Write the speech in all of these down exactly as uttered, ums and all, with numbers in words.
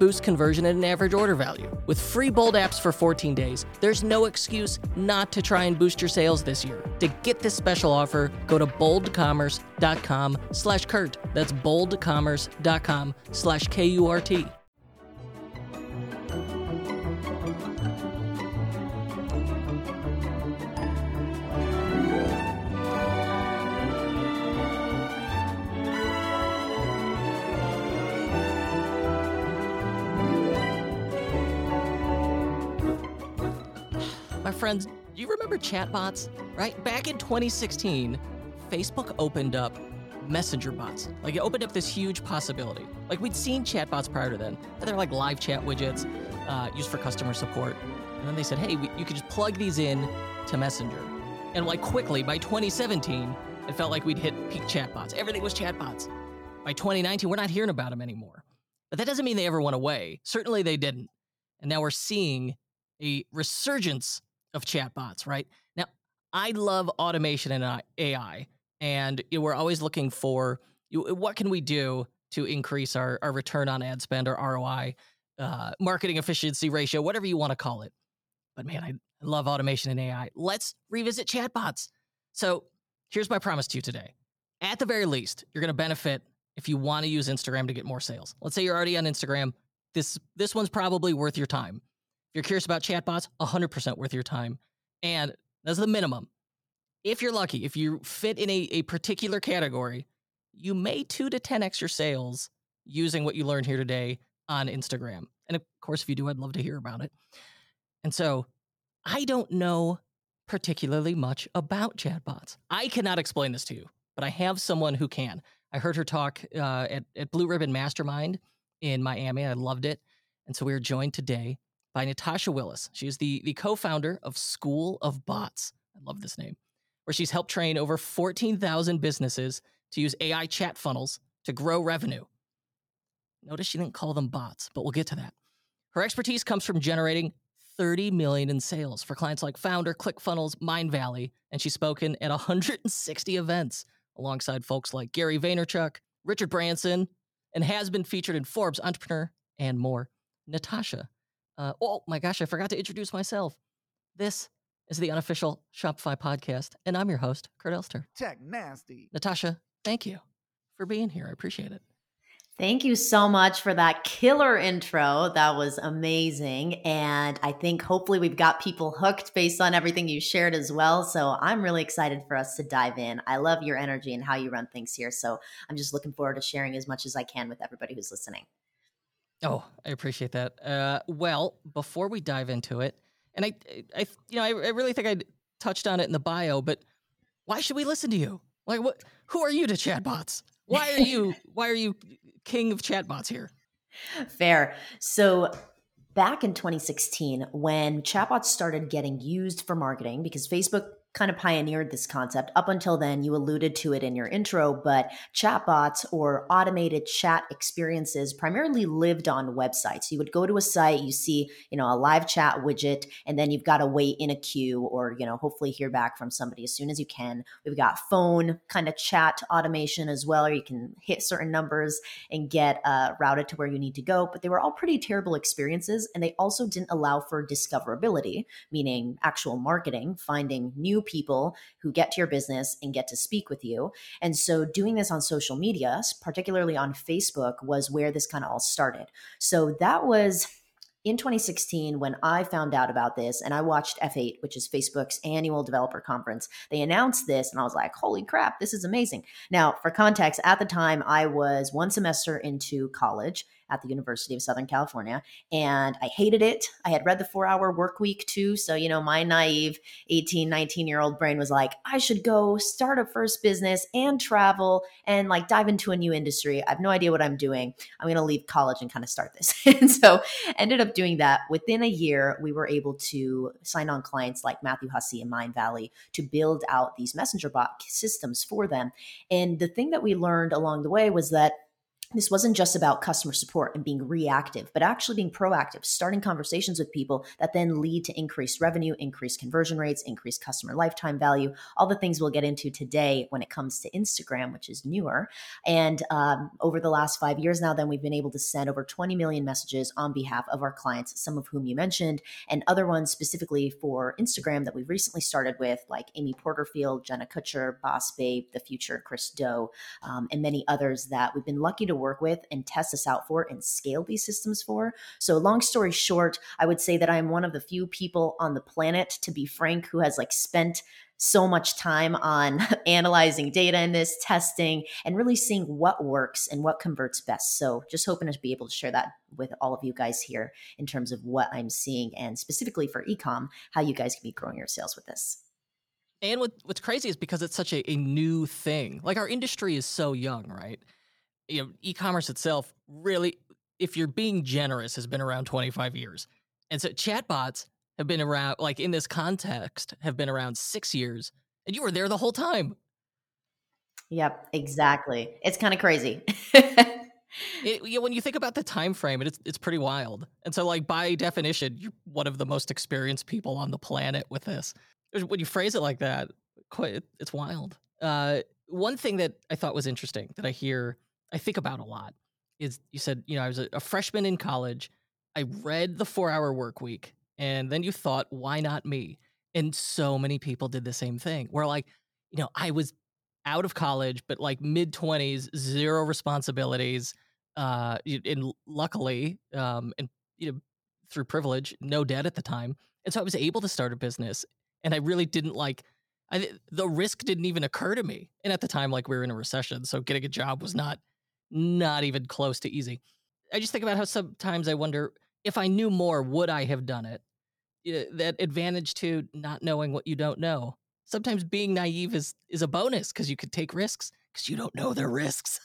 boost conversion at an average order value. With free Bold apps for fourteen days, there's no excuse not to try and boost your sales this year. To get this special offer, go to boldcommerce.com slash Kurt. That's boldcommerce.com slash K U R T. Friends, you remember chatbots, right? Back in twenty sixteen, Facebook opened up messenger bots. Like, it opened up this huge possibility. Like, we'd seen chatbots prior to then, but they're like live chat widgets uh, used for customer support. And then they said, hey, we, you could just plug these in to Messenger. And like quickly, by twenty seventeen, it felt like we'd hit peak chatbots. Everything was chatbots. By twenty nineteen, we're not hearing about them anymore. But that doesn't mean they ever went away. Certainly they didn't. And now we're seeing a resurgence of chatbots, right? Now, I love automation and A I, and we're always looking for what can we do to increase our, our return on ad spend or R O I, uh, marketing efficiency ratio, whatever you want to call it. But man, I love automation and A I. Let's revisit chatbots. So here's my promise to you today. At the very least, you're going to benefit if you want to use Instagram to get more sales. Let's say you're already on Instagram. This, this one's probably worth your time. If you're curious about chatbots, one hundred percent worth your time. And that's the minimum. If you're lucky, if you fit in a, a particular category, you may two to ten x your sales using what you learned here today on Instagram. And of course, if you do, I'd love to hear about it. And so I don't know particularly much about chatbots. I cannot explain this to you, but I have someone who can. I heard her talk uh, at, at Blue Ribbon Mastermind in Miami. I loved it. And so we are joined today by Natasha Willis. She is the, the co-founder of School of Bots. I love this name, where she's helped train over fourteen thousand businesses to use A I chat funnels to grow revenue. Notice she didn't call them bots, but we'll get to that. Her expertise comes from generating thirty million dollars in sales for clients like Foundr, ClickFunnels, Mindvalley, and she's spoken at one hundred sixty events alongside folks like Gary Vaynerchuk, Richard Branson, and has been featured in Forbes, Entrepreneur, and more. Natasha. Uh, oh my gosh, I forgot to introduce myself. This is the unofficial Shopify podcast, and I'm your host, Kurt Elster. Tech nasty. Natasha, thank you for being here. I appreciate it. Thank you so much for that killer intro. That was amazing. And I think hopefully we've got people hooked based on everything you shared as well. So I'm really excited for us to dive in. I love your energy and how you run things here. So I'm just looking forward to sharing as much as I can with everybody who's listening. Oh, I appreciate that. Uh, well, before we dive into it, and I, I, you know, I, I really think I touched on it in the bio, but why should we listen to you? Like, what? Who are you to chatbots? Why are you? Why are you king of chatbots here? Fair. So, back in twenty sixteen, when chatbots started getting used for marketing, because Facebook kind of pioneered this concept. Up until then, you alluded to it in your intro, but chatbots or automated chat experiences primarily lived on websites. You would go to a site, you see, you know, a live chat widget, and then you've got to wait in a queue or, you know, hopefully hear back from somebody as soon as you can. We've got phone kind of chat automation as well, or you can hit certain numbers and get uh, routed to where you need to go. But they were all pretty terrible experiences. And they also didn't allow for discoverability, meaning actual marketing, finding new people who get to your business and get to speak with you. And so doing this on social media, particularly on Facebook, was where this kind of all started. So that was in twenty sixteen, when I found out about this and I watched F eight, which is Facebook's annual developer conference, they announced this and I was like, holy crap, this is amazing. Now, for context, at the time, I was one semester into college at the University of Southern California, and I hated it. I had read the four-hour work week too. So, you know, my naive eighteen, nineteen-year-old brain was like, I should go start a first business and travel and like dive into a new industry. I have no idea what I'm doing. I'm going to leave college and kind of start this. And so ended up doing that. Within a year, we were able to sign on clients like Matthew Hussey and Mindvalley to build out these messenger bot systems for them. And the thing that we learned along the way was that this wasn't just about customer support and being reactive, but actually being proactive, starting conversations with people that then lead to increased revenue, increased conversion rates, increased customer lifetime value, all the things we'll get into today when it comes to Instagram, which is newer. And um, over the last five years now, then we've been able to send over twenty million messages on behalf of our clients, some of whom you mentioned, and other ones specifically for Instagram that we recently started with, like Amy Porterfield, Jenna Kutcher, Boss Babe, The Future, Chris Doe, um, and many others that we've been lucky to work with and test this out for and scale these systems for. So long story short, I would say that I'm one of the few people on the planet, to be frank, who has like spent so much time on analyzing data in this, testing, and really seeing what works and what converts best. So just hoping to be able to share that with all of you guys here in terms of what I'm seeing and specifically for e-comm, how you guys can be growing your sales with this. And what, what's crazy is because it's such a, a new thing. Like our industry is so young, right? You know, e-commerce itself really, if you're being generous, has been around twenty-five years. And so chatbots have been around, like in this context, have been around six years. And you were there the whole time. Yep, exactly. It's kind of crazy. It, you know, when you think about the time frame, it's it's pretty wild. And so like by definition, you're one of the most experienced people on the planet with this. When you phrase it like that, quite, it's wild. Uh, one thing that I thought was interesting that I hear... I think about a lot is you said, you know, I was a, a freshman in college. I read the four hour work week and then you thought, why not me? And so many people did the same thing where like, you know, I was out of college, but like mid twenties, zero responsibilities. Uh, and luckily, um, and you know, through privilege, no debt at the time. And so I was able to start a business and I really didn't like I, the risk didn't even occur to me. And at the time, like we were in a recession. So getting a job was not, Not even close to easy. I just think about how sometimes I wonder if I knew more, would I have done it? That advantage to not knowing what you don't know. Sometimes being naive is is a bonus because you could take risks because you don't know their risks.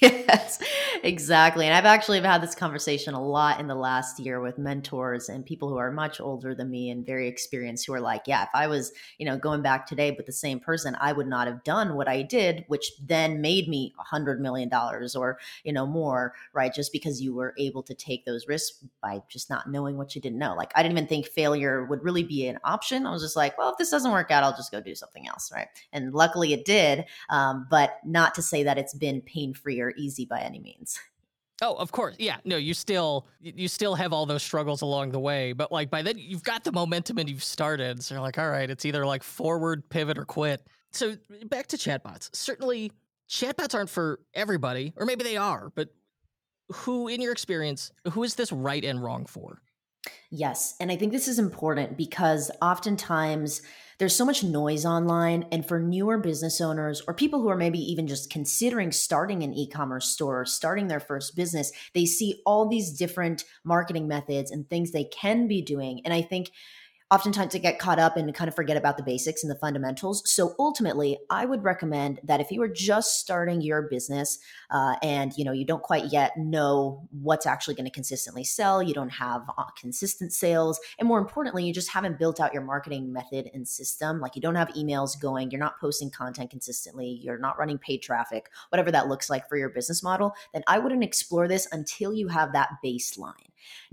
Yes, exactly. And I've actually had this conversation a lot in the last year with mentors and people who are much older than me and very experienced who are like, yeah, if I was, you know, going back today with the same person, I would not have done what I did, which then made me a hundred million dollars or, you know, more, right? Just because you were able to take those risks by just not knowing what you didn't know. Like I didn't even think failure would really be an option. I was just like, well, if this doesn't work out, I'll just go do something else, right? And luckily it did. Um, but not to say that it's been painful, free or easy by any means. Oh, of course. Yeah. No, you still, you still have all those struggles along the way, but like by then you've got the momentum and you've started. So you're like, all right, it's either like forward, pivot, or quit. So back to chatbots. Certainly chatbots aren't for everybody, or maybe they are, but who in your experience, who is this right and wrong for? Yes. And I think this is important because oftentimes there's so much noise online, and for newer business owners or people who are maybe even just considering starting an e-commerce store, or starting their first business, they see all these different marketing methods and things they can be doing. And I think oftentimes to get caught up and kind of forget about the basics and the fundamentals. So ultimately, I would recommend that if you are just starting your business uh, and you know you don't quite yet know what's actually going to consistently sell, you don't have uh, consistent sales, and more importantly, you just haven't built out your marketing method and system. Like you don't have emails going, you're not posting content consistently, you're not running paid traffic, whatever that looks like for your business model, then I wouldn't explore this until you have that baseline.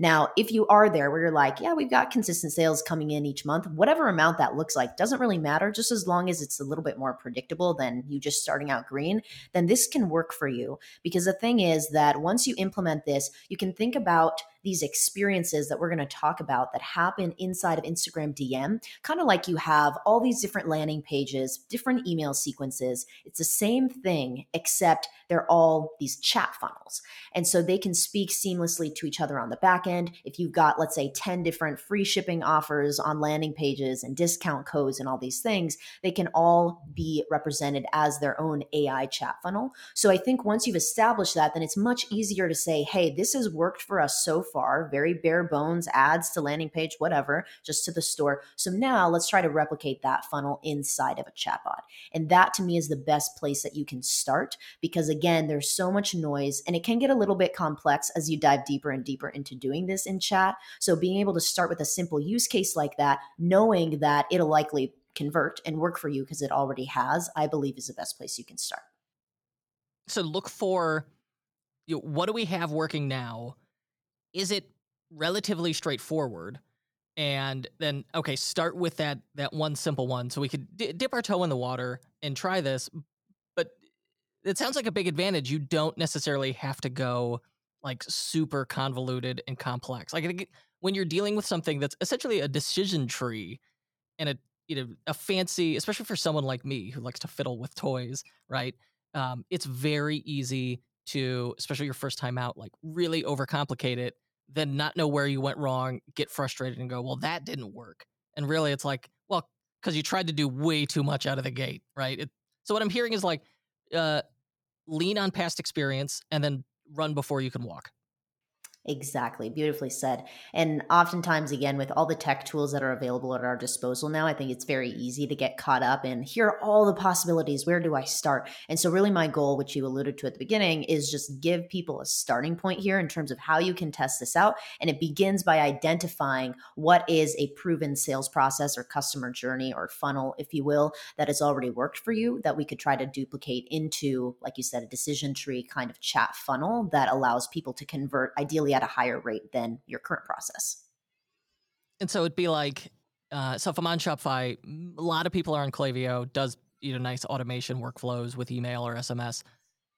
Now, if you are there where you're like, yeah, we've got consistent sales coming in each month, whatever amount that looks like doesn't really matter, just as long as it's a little bit more predictable than you just starting out green, then this can work for you. Because the thing is that once you implement this, you can think about these experiences that we're going to talk about that happen inside of Instagram D M, kind of like you have all these different landing pages, different email sequences. It's the same thing, except they're all these chat funnels. And so they can speak seamlessly to each other on the back end. If you've got, let's say, ten different free shipping offers on landing pages and discount codes and all these things, they can all be represented as their own A I chat funnel. So I think once you've established that, then it's much easier to say, hey, this has worked for us so far, very bare bones, ads to landing page, whatever, just to the store. So now let's try to replicate that funnel inside of a chatbot. And that to me is the best place that you can start, because again, there's so much noise and it can get a little bit complex as you dive deeper and deeper into doing this in chat. So being able to start with a simple use case like that, knowing that it'll likely convert and work for you because it already has, I believe is the best place you can start. So look for, you know, what do we have working now? Is it relatively straightforward? And then, okay, start with that that one simple one. So we could d- dip our toe in the water and try this. But it sounds like a big advantage. You don't necessarily have to go like super convoluted and complex. Like when you're dealing with something that's essentially a decision tree and a you know a fancy, especially for someone like me who likes to fiddle with toys, right? Um, it's very easy to, especially your first time out, like really overcomplicate it, then not know where you went wrong, get frustrated and go, well, that didn't work. And really it's like, well, because you tried to do way too much out of the gate, right? It, so what I'm hearing is like, uh, lean on past experience and then run before you can walk. Exactly. Beautifully said. And oftentimes, again, with all the tech tools that are available at our disposal now, I think it's very easy to get caught up in here are all the possibilities. Where do I start? And so really my goal, which you alluded to at the beginning, is just give people a starting point here in terms of how you can test this out. And it begins by identifying what is a proven sales process or customer journey or funnel, if you will, that has already worked for you that we could try to duplicate into, like you said, a decision tree kind of chat funnel that allows people to convert ideally at a higher rate than your current process. And so it'd be like, uh, so if I'm on Shopify, a lot of people are on Klaviyo, does you know nice automation workflows with email or S M S.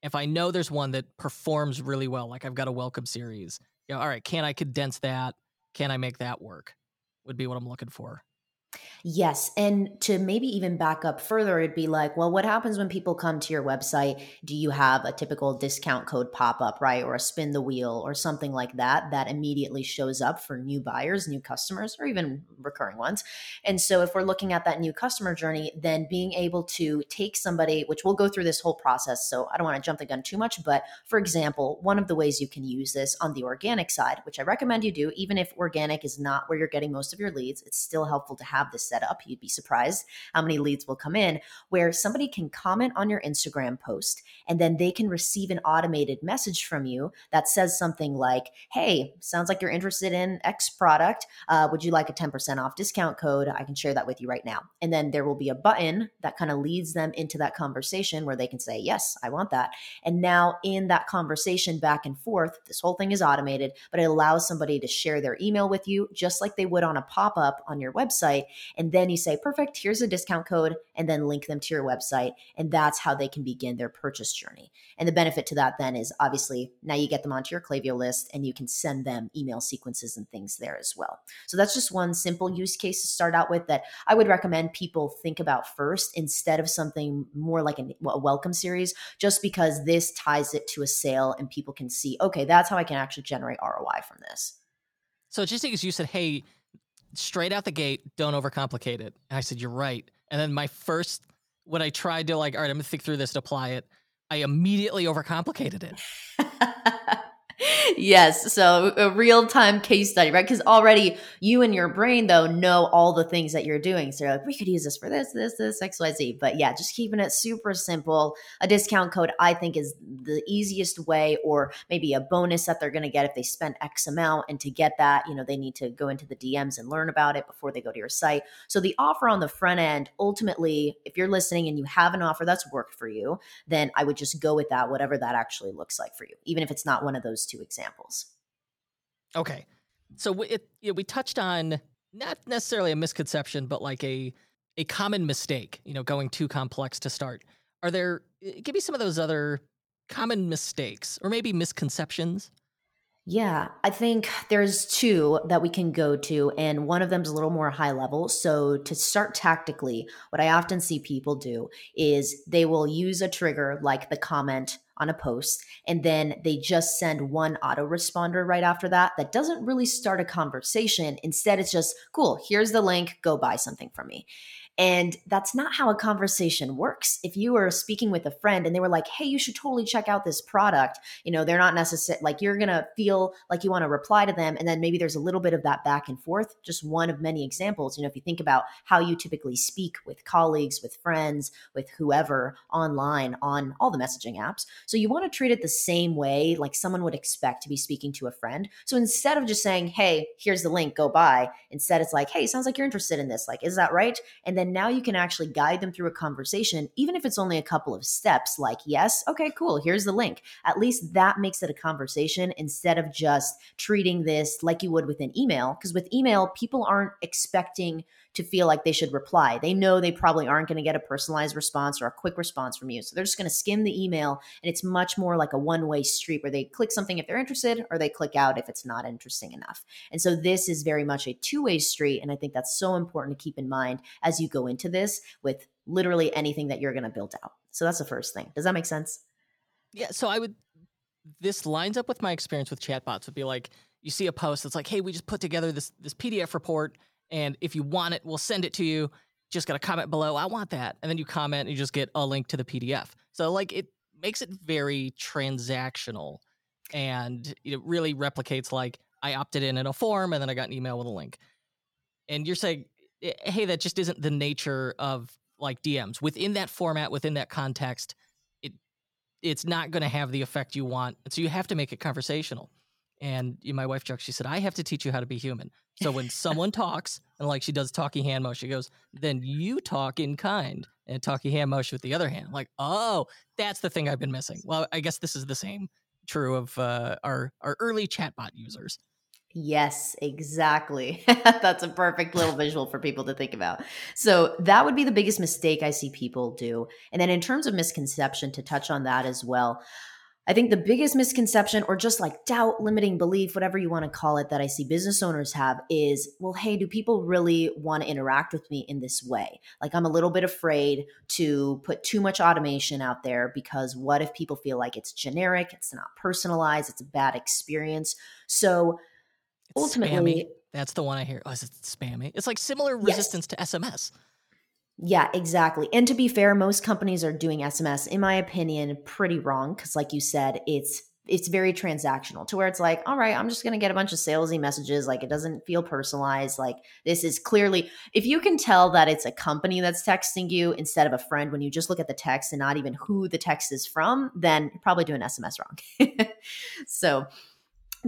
If I know there's one that performs really well, like I've got a welcome series, you know, all right, can I condense that? Can I make that work? Would be what I'm looking for. Yes. And to maybe even back up further, it'd be like, well, what happens when people come to your website? Do you have a typical discount code pop up, right? Or a spin the wheel or something like that, that immediately shows up for new buyers, new customers, or even recurring ones. And so if we're looking at that new customer journey, then being able to take somebody, which we'll go through this whole process. So I don't want to jump the gun too much, but for example, one of the ways you can use this on the organic side, which I recommend you do, even if organic is not where you're getting most of your leads, it's still helpful to have this set up. You'd be surprised how many leads will come in where somebody can comment on your Instagram post and then they can receive an automated message from you that says something like, hey, sounds like you're interested in X product. Uh, would you like a ten percent off discount code? I can share that with you right now. And then there will be a button that kind of leads them into that conversation where they can say, yes, I want that. And now in that conversation back and forth, this whole thing is automated, but it allows somebody to share their email with you just like they would on a pop-up on your website. And then you say, perfect, here's a discount code, and then link them to your website. And that's how they can begin their purchase journey. And the benefit to that then is obviously now you get them onto your Klaviyo list and you can send them email sequences and things there as well. So that's just one simple use case to start out with that I would recommend people think about first instead of something more like a, a welcome series, just because this ties it to a sale and people can see, okay, that's how I can actually generate R O I from this. So just because you said, hey, straight out the gate, don't overcomplicate it. And I said, you're right. And then my first, when I tried to like, all right, I'm gonna think through this and apply it, I immediately overcomplicated it. Yes. So a real-time case study, right? Because already you and your brain, though, know all the things that you're doing. So you're like, we could use this for this, this, this, X, Y, Z. But yeah, just keeping it super simple. A discount code, I think, is the easiest way, or maybe a bonus that they're going to get if they spend X amount. And to get that, you know, they need to go into the D Ms and learn about it before they go to your site. So the offer on the front end, ultimately, if you're listening and you have an offer that's worked for you, then I would just go with that, whatever that actually looks like for you, even if it's not one of those two examples. Okay. So it, you know, we touched on not necessarily a misconception, but like a, a common mistake, you know, going too complex to start. Are there, give me some of those other common mistakes or maybe misconceptions. Yeah, I think there's two that we can go to, and one of them is a little more high level. So to start tactically, what I often see people do is they will use a trigger like the comment on a post, and then they just send one autoresponder right after that. That doesn't really start a conversation. Instead, it's just, cool, here's the link, go buy something from me. And that's not how a conversation works. If you were speaking with a friend and they were like, hey, you should totally check out this product, you know, they're not necessarily like, you're going to feel like you want to reply to them. And then maybe there's a little bit of that back and forth, just one of many examples. You know, if you think about how you typically speak with colleagues, with friends, with whoever online on all the messaging apps. So you want to treat it the same way, like someone would expect to be speaking to a friend. So instead of just saying, hey, here's the link, go buy. Instead, it's like, hey, sounds like you're interested in this. Like, is that right? And then And now you can actually guide them through a conversation, even if it's only a couple of steps, like, yes, okay, cool, here's the link. At least that makes it a conversation instead of just treating this like you would with an email. Because with email, people aren't expecting to feel like they should reply. They know they probably aren't going to get a personalized response or a quick response from you. So they're just going to skim the email, and it's much more like a one-way street where they click something if they're interested or they click out if it's not interesting enough. And so this is very much a two-way street, and I think that's so important to keep in mind as you go go into this with literally anything that you're going to build out. So that's the first thing. Does that make sense? Yeah. So I would, this lines up with my experience with chatbots. Would be like, you see a post that's like, hey, we just put together this, this P D F report, and if you want it, we'll send it to you. Just got to comment below, I want that. And then you comment and you just get a link to the P D F. So like it makes it very transactional, and it really replicates like I opted in in a form and then I got an email with a link. And you're saying, hey, that just isn't the nature of like D Ms within that format, within that context. It it's not going to have the effect you want. So you have to make it conversational. And my wife jokes, she said, I have to teach you how to be human. So when someone talks, and like she does talking hand motion, she goes, then you talk in kind and talking hand motion with the other hand. I'm like, oh, that's the thing I've been missing. Well, I guess this is the same true of uh, our, our early chatbot users. Yes, exactly. That's a perfect little visual for people to think about. So that would be the biggest mistake I see people do. And then in terms of misconception, to touch on that as well, I think the biggest misconception or just like doubt, limiting belief, whatever you want to call it, that I see business owners have is, well, hey, do people really want to interact with me in this way? Like, I'm a little bit afraid to put too much automation out there because what if people feel like it's generic, it's not personalized, it's a bad experience? So ultimately, spammy. That's the one I hear. Oh, is it spammy? It's like similar resistance yes. to S M S. Yeah, exactly. And to be fair, most companies are doing S M S, in my opinion, pretty wrong. Because like you said, it's it's very transactional to where it's like, all right, I'm just going to get a bunch of salesy messages. Like, it doesn't feel personalized. Like, this is clearly, if you can tell that it's a company that's texting you instead of a friend, when you just look at the text and not even who the text is from, then you're probably doing S M S wrong. So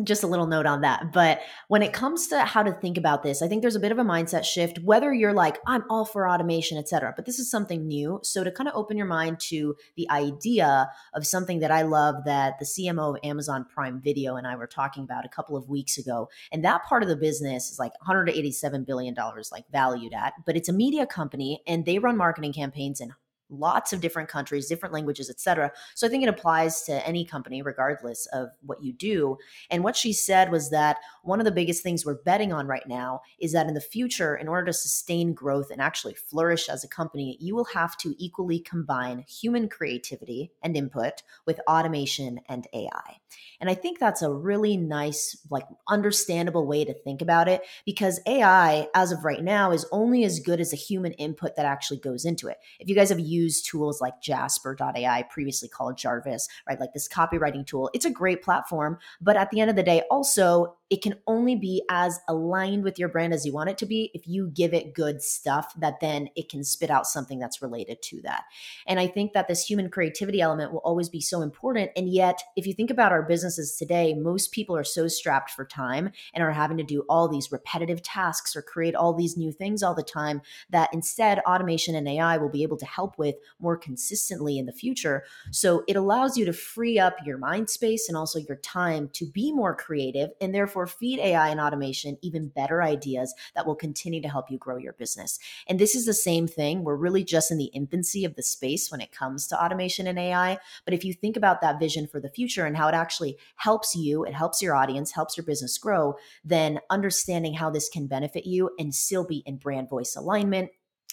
just a little note on that. But when it comes to how to think about this, I think there's a bit of a mindset shift, whether you're like, I'm all for automation, et cetera, but this is something new. So to kind of open your mind to the idea of something that I love that the C M O of Amazon Prime Video and I were talking about a couple of weeks ago. And that part of the business is like one hundred eighty-seven billion dollars like valued at, but it's a media company and they run marketing campaigns in lots of different countries, different languages, et cetera. So I think it applies to any company, regardless of what you do. And what she said was that one of the biggest things we're betting on right now is that in the future, in order to sustain growth and actually flourish as a company, you will have to equally combine human creativity and input with automation and A I. And I think that's a really nice, like, understandable way to think about it, because A I, as of right now, is only as good as the human input that actually goes into it. If you guys have used use tools like Jasper dot A I, previously called Jarvis, right? Like this copywriting tool, it's a great platform, but at the end of the day, also, it can only be as aligned with your brand as you want it to be if you give it good stuff that then it can spit out something that's related to that. And I think that this human creativity element will always be so important. And yet, if you think about our businesses today, most people are so strapped for time and are having to do all these repetitive tasks or create all these new things all the time that instead automation and A I will be able to help with more consistently in the future. So it allows you to free up your mind space and also your time to be more creative and therefore therefore feed A I and automation even better ideas that will continue to help you grow your business. And this is the same thing. We're really just in the infancy of the space when it comes to automation and A I. But if you think about that vision for the future and how it actually helps you, it helps your audience, helps your business grow, then understanding how this can benefit you and still be in brand voice alignment.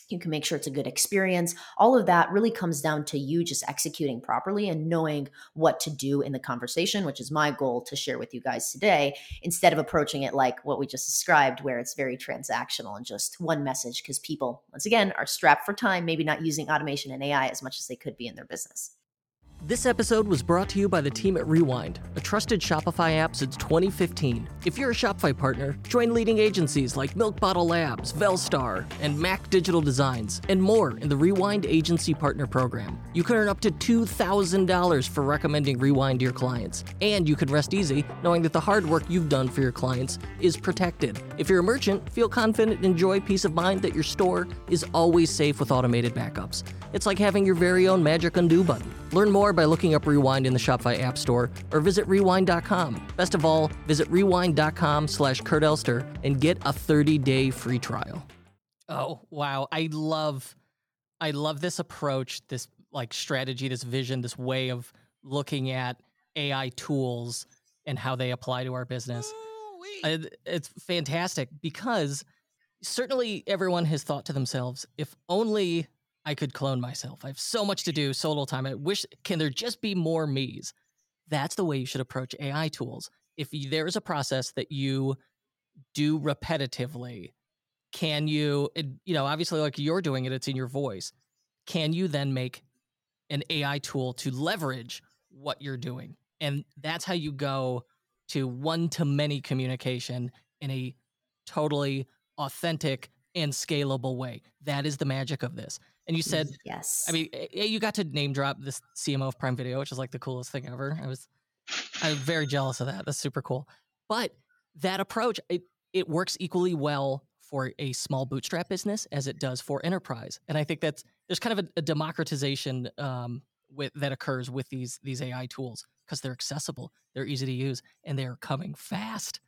You can make sure it's a good experience. All of that really comes down to you just executing properly and knowing what to do in the conversation, which is my goal to share with you guys today, instead of approaching it like what we just described, where it's very transactional and just one message, because people, once again, are strapped for time, maybe not using automation and A I as much as they could be in their business. This episode was brought to you by the team at Rewind, a trusted Shopify app since twenty fifteen. If you're a Shopify partner, join leading agencies like Milk Bottle Labs, Velstar, and Mac Digital Designs, and more in the Rewind Agency Partner Program. You can earn up to two thousand dollars for recommending Rewind to your clients, and you can rest easy knowing that the hard work you've done for your clients is protected. If you're a merchant, feel confident and enjoy peace of mind that your store is always safe with automated backups. It's like having your very own magic undo button. Learn more by looking up Rewind in the Shopify App Store or visit rewind dot com. Best of all, visit rewind.com slash Kurt Elster and get a thirty-day free trial. Oh, wow. I love I love this approach, this like strategy, this vision, this way of looking at A I tools and how they apply to our business. Ooh-wee. It's fantastic, because certainly everyone has thought to themselves, if only I could clone myself. I have so much to do, so little time. I wish, can there just be more me's? That's the way you should approach A I tools. If you, there is a process that you do repetitively, can you, you know, obviously like you're doing it, it's in your voice. Can you then make an A I tool to leverage what you're doing? And that's how you go to one-to-many communication in a totally authentic and scalable way. That is the magic of this. And you said, yes. I mean, you got to name drop this C M O of Prime Video, which is like the coolest thing ever. I was, I was very jealous of that. That's super cool. But that approach, it, it works equally well for a small bootstrap business as it does for enterprise. And I think that's, there's kind of a, a democratization um, with, that occurs with these, these A I tools, because they're accessible, they're easy to use, and they're coming fast.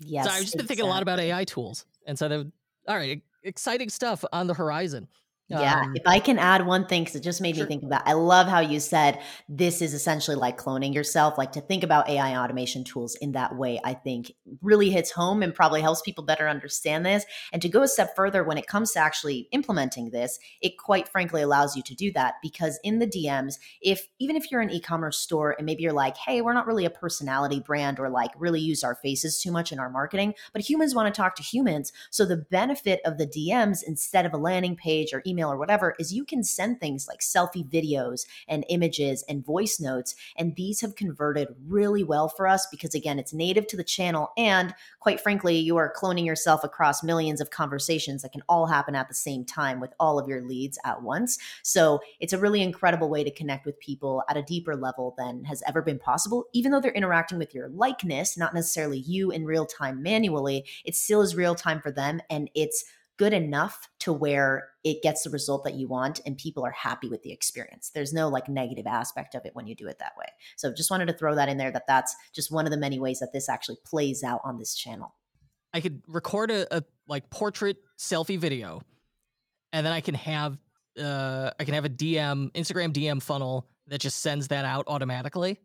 Yes. So I've just been exactly. thinking a lot about A I tools. And so, that, all right, exciting stuff on the horizon. Yeah. Um, if I can add one thing, because it just made sure. me think of that. I love how you said this is essentially like cloning yourself. Like, to think about A I and automation tools in that way, I think really hits home and probably helps people better understand this. And to go a step further, when it comes to actually implementing this, it quite frankly allows you to do that, because in the D Ms, if even if you're an e-commerce store and maybe you're like, hey, we're not really a personality brand or like really use our faces too much in our marketing, but humans want to talk to humans. So the benefit of the D Ms instead of a landing page or email email or whatever is you can send things like selfie videos and images and voice notes. And these have converted really well for us, because again, it's native to the channel. And quite frankly, you are cloning yourself across millions of conversations that can all happen at the same time with all of your leads at once. So it's a really incredible way to connect with people at a deeper level than has ever been possible. Even though they're interacting with your likeness, not necessarily you in real time manually, it still is real time for them. And it's good enough to where it gets the result that you want and people are happy with the experience. There's no like negative aspect of it when you do it that way. So just wanted to throw that in there, that that's just one of the many ways that this actually plays out on this channel. I could record a, a like portrait selfie video, and then I can have uh, I can have a D M, Instagram D M funnel that just sends that out automatically.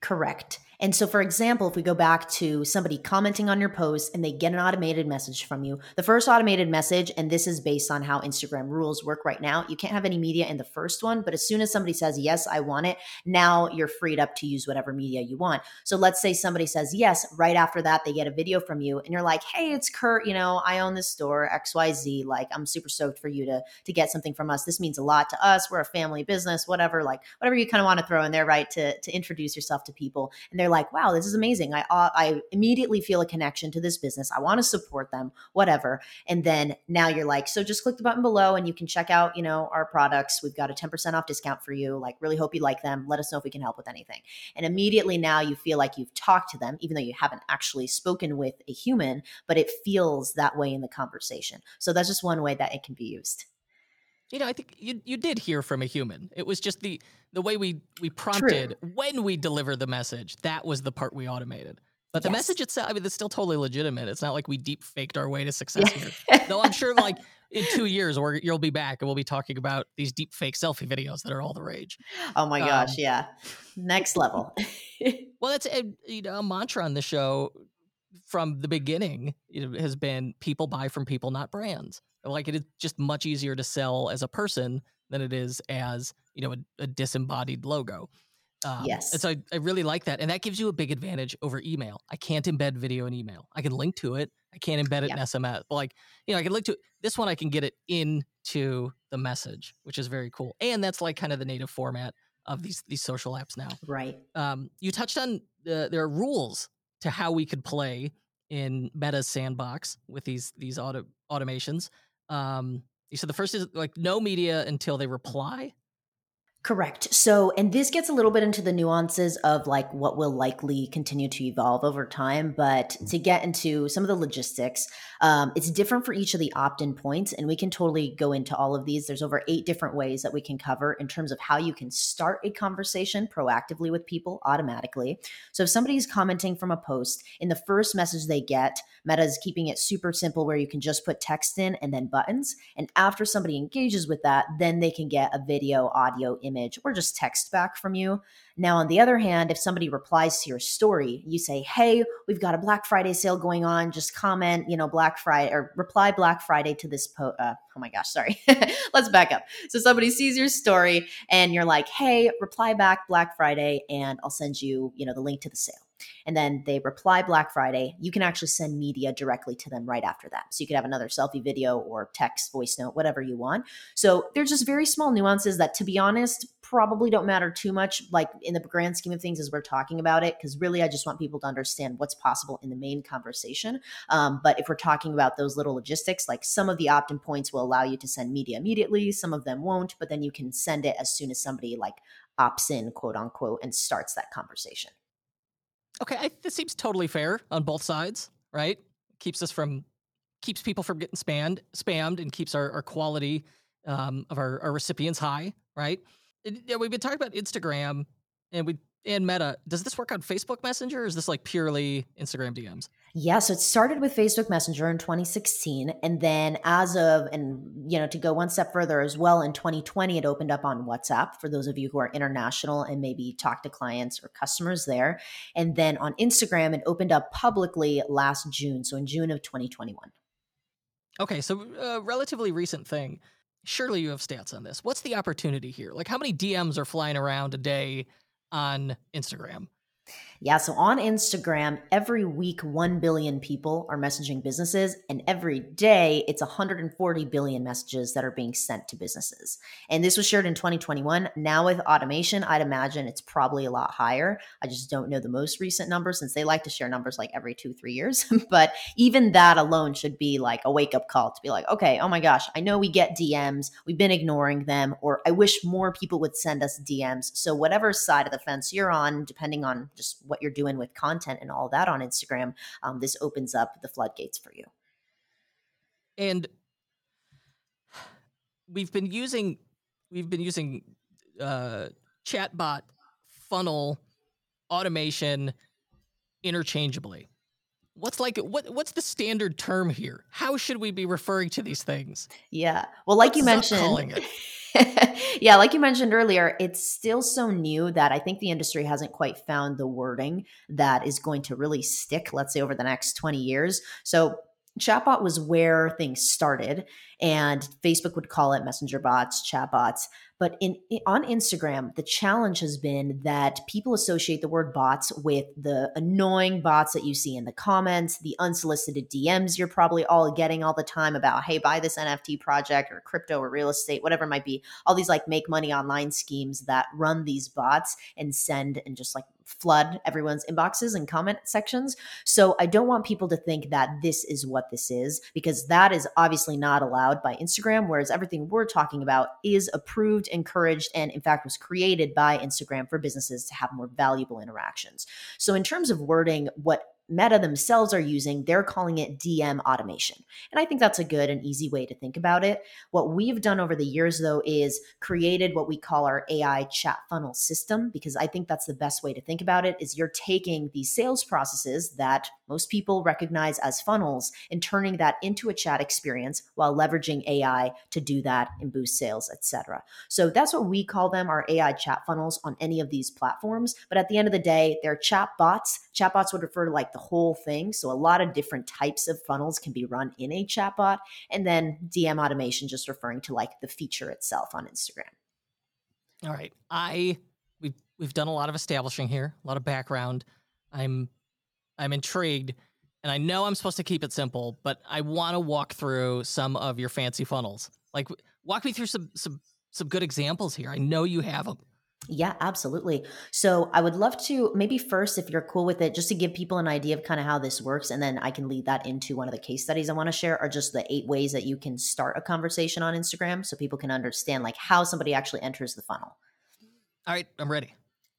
Correct. And so, for example, if we go back to somebody commenting on your post and they get an automated message from you, the first automated message, and this is based on how Instagram rules work right now, you can't have any media in the first one, but as soon as somebody says, yes, I want it, now you're freed up to use whatever media you want. So let's say somebody says yes, right after that, they get a video from you and you're like, hey, it's Kurt, you know, I own this store, X Y Z, like I'm super stoked for you to, to get something from us. This means a lot to us. We're a family business, whatever, like whatever you kind of want to throw in there, right, to, to introduce yourself to people. And they're like, wow, this is amazing. I uh, I immediately feel a connection to this business. I want to support them, whatever. And then now you're like, so just click the button below and you can check out, you know, our products. We've got a ten percent off discount for you. Like, really hope you like them. Let us know if we can help with anything. And immediately now you feel like you've talked to them, even though you haven't actually spoken with a human, but it feels that way in the conversation. So that's just one way that it can be used. You know, I think you you did hear from a human. It was just the the way we, we prompted True. When we delivered the message. That was the part we automated. But the yes. message itself, I mean, it's still totally legitimate. It's not like we deep faked our way to success yeah. here. Though I'm sure like in two years or you'll be back and we'll be talking about these deep fake selfie videos that are all the rage. Oh my um, gosh. Yeah. Next level. Well, that's a, you know, a mantra on the show from the beginning. It has been people buy from people, not brands. Like it is just much easier to sell as a person than it is as, you know, a, a disembodied logo. Um, yes. And so I, I really like that. And that gives you a big advantage over email. I can't embed video in email. I can link to it. I can't embed it yeah. in S M S. But like, you know, I can link to it. This one, I can get it into the message, which is very cool. And that's like kind of the native format of these, these social apps now. Right. Um, you touched on the, there are rules to how we could play in Meta's sandbox with these, these auto automations. Um, so the first is like no media until they reply. Correct. So, and this gets a little bit into the nuances of like what will likely continue to evolve over time, but to get into some of the logistics, um, it's different for each of the opt-in points, and we can totally go into all of these. There's over eight different ways that we can cover in terms of how you can start a conversation proactively with people automatically. So if somebody's commenting from a post, in the first message they get, Meta is keeping it super simple where you can just put text in and then buttons. And after somebody engages with that, then they can get a video, audio, image, Image, or just text back from you. Now, on the other hand, if somebody replies to your story, you say, hey, we've got a Black Friday sale going on. Just comment, you know, Black Friday or reply Black Friday to this post. Uh, oh my gosh, sorry. Let's back up. So somebody sees your story and you're like, hey, reply back Black Friday and I'll send you, you know, the link to the sale. And then they reply Black Friday. You can actually send media directly to them right after that. So you could have another selfie video or text, voice note, whatever you want. So there's just very small nuances that, to be honest, probably don't matter too much, like in the grand scheme of things as we're talking about it, because really I just want people to understand what's possible in the main conversation. Um, but if we're talking about those little logistics, like some of the opt-in points will allow you to send media immediately, some of them won't, but then you can send it as soon as somebody like opts in, quote unquote, and starts that conversation. Okay, I, this seems totally fair on both sides, right? Keeps us from, keeps people from getting spammed, spammed, and keeps our, our quality um, of our, our recipients high, right? And, yeah, we've been talking about Instagram and we and Meta. Does this work on Facebook Messenger, or is this like purely Instagram D Ms? Yeah, so it started with Facebook Messenger in twenty sixteen, and then as of, and you know, to go one step further as well, in twenty twenty, it opened up on WhatsApp for those of you who are international and maybe talk to clients or customers there. And then on Instagram, it opened up publicly last June, so in June of twenty twenty-one. Okay, so a relatively recent thing. Surely you have stats on this. What's the opportunity here? Like how many D Ms are flying around a day on Instagram? Yeah. So on Instagram, every week, one billion people are messaging businesses, and every day it's one hundred forty billion messages that are being sent to businesses. And this was shared in twenty twenty-one. Now with automation, I'd imagine it's probably a lot higher. I just don't know the most recent number since they like to share numbers like every two, three years. But even that alone should be like a wake up call to be like, okay, oh my gosh, I know we get D Ms. We've been ignoring them, or I wish more people would send us D Ms. So whatever side of the fence you're on, depending on just what you're doing with content and all that on Instagram, um, this opens up the floodgates for you. And we've been using we've been using uh, chatbot funnel automation interchangeably. What's like what what's the standard term here? How should we be referring to these things? Yeah, well, like what's you mentioned. Calling it? Yeah, like you mentioned earlier, it's still so new that I think the industry hasn't quite found the wording that is going to really stick, let's say, over the next twenty years. So chatbot was where things started, and Facebook would call it messenger bots, chatbots. But in, on Instagram, the challenge has been that people associate the word bots with the annoying bots that you see in the comments, the unsolicited D Ms you're probably all getting all the time about, hey, buy this N F T project or crypto or real estate, whatever it might be, all these like make money online schemes that run these bots and send and just like flood everyone's inboxes and comment sections. So I don't want people to think that this is what this is, because that is obviously not allowed by Instagram, whereas everything we're talking about is approved, encouraged, and in fact was created by Instagram for businesses to have more valuable interactions. So in terms of wording, what Meta themselves are using, they're calling it D M automation. And I think that's a good and easy way to think about it. What we've done over the years, though, is created what we call our A I chat funnel system, because I think that's the best way to think about it, is you're taking these sales processes that most people recognize as funnels and turning that into a chat experience while leveraging A I to do that and boost sales, et cetera. So that's what we call them, our A I chat funnels on any of these platforms. But at the end of the day, they're chat bots. Chatbots would refer to like the whole thing. So a lot of different types of funnels can be run in a chatbot. And then D M automation, just referring to like the feature itself on Instagram. All right. I, we've, we've done a lot of establishing here, a lot of background. I'm, I'm intrigued, and I know I'm supposed to keep it simple, but I want to walk through some of your fancy funnels. Like walk me through some, some, some good examples here. I know you have them. Yeah, absolutely. So I would love to maybe first, if you're cool with it, just to give people an idea of kind of how this works. And then I can lead that into one of the case studies I want to share, are just the eight ways that you can start a conversation on Instagram so people can understand like how somebody actually enters the funnel. All right, I'm ready.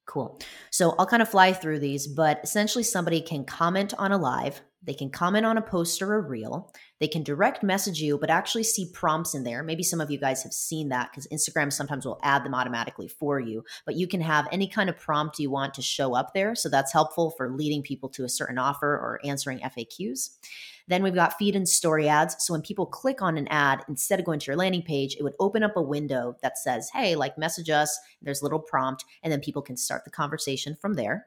Cool. So I'll kind of fly through these, but essentially somebody can comment on a live, they can comment on a post or a reel, they can direct message you, but actually see prompts in there. Maybe some of you guys have seen that because Instagram sometimes will add them automatically for you, but you can have any kind of prompt you want to show up there. So that's helpful for leading people to a certain offer or answering F A Qs. Then we've got feed and story ads. So when people click on an ad, instead of going to your landing page, it would open up a window that says, hey, like message us. There's a little prompt, and then people can start the conversation from there.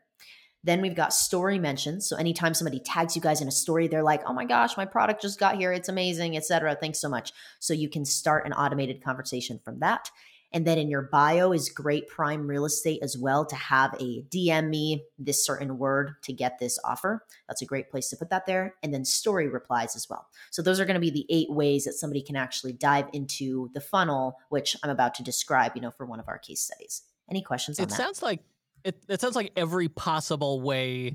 Then we've got story mentions. So anytime somebody tags you guys in a story, they're like, oh my gosh, my product just got here. It's amazing, et cetera. Thanks so much. So you can start an automated conversation from that. And then in your bio is great prime real estate as well to have a D M me this certain word to get this offer. That's a great place to put that there. And then story replies as well. So those are going to be the eight ways that somebody can actually dive into the funnel, which I'm about to describe, you know, for one of our case studies. Any questions on it that? Sounds like, it, it sounds like every possible way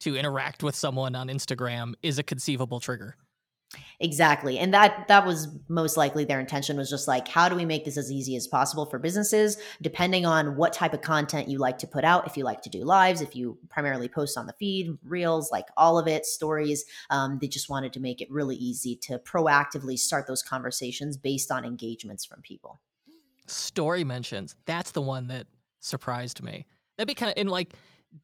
to interact with someone on Instagram is a conceivable trigger. Exactly. And that that was most likely their intention, was just like, how do we make this as easy as possible for businesses, depending on what type of content you like to put out, if you like to do lives, if you primarily post on the feed, reels, like all of it, stories. Um, they just wanted to make it really easy to proactively start those conversations based on engagements from people. Story mentions. That's the one that surprised me. That'd be kind of in like,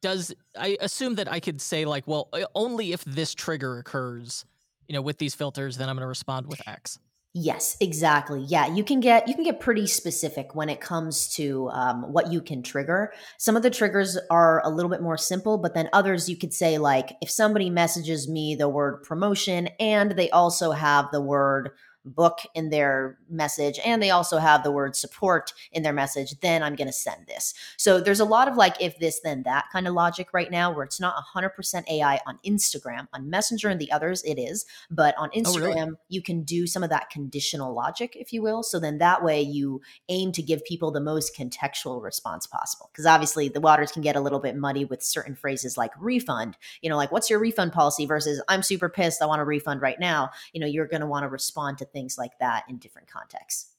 does I assume that I could say like, well, only if this trigger occurs, you know, with these filters, then I'm going to respond with X. Yes, exactly. Yeah, you can get you can get pretty specific when it comes to um, what you can trigger. Some of the triggers are a little bit more simple, but then others you could say like, if somebody messages me the word promotion and they also have the word book in their message and they also have the word support in their message, then I'm going to send this. So there's a lot of like if this then that kind of logic right now, where it's not one hundred percent A I on Instagram. On Messenger and the others it is, but on Instagram, oh, really? You can do some of that conditional logic, if you will. So then that way you aim to give people the most contextual response possible, because obviously the waters can get a little bit muddy with certain phrases like refund, you know, like what's your refund policy versus I'm super pissed, I want a refund right now. You know, you're going to want to respond to things like that in different contexts.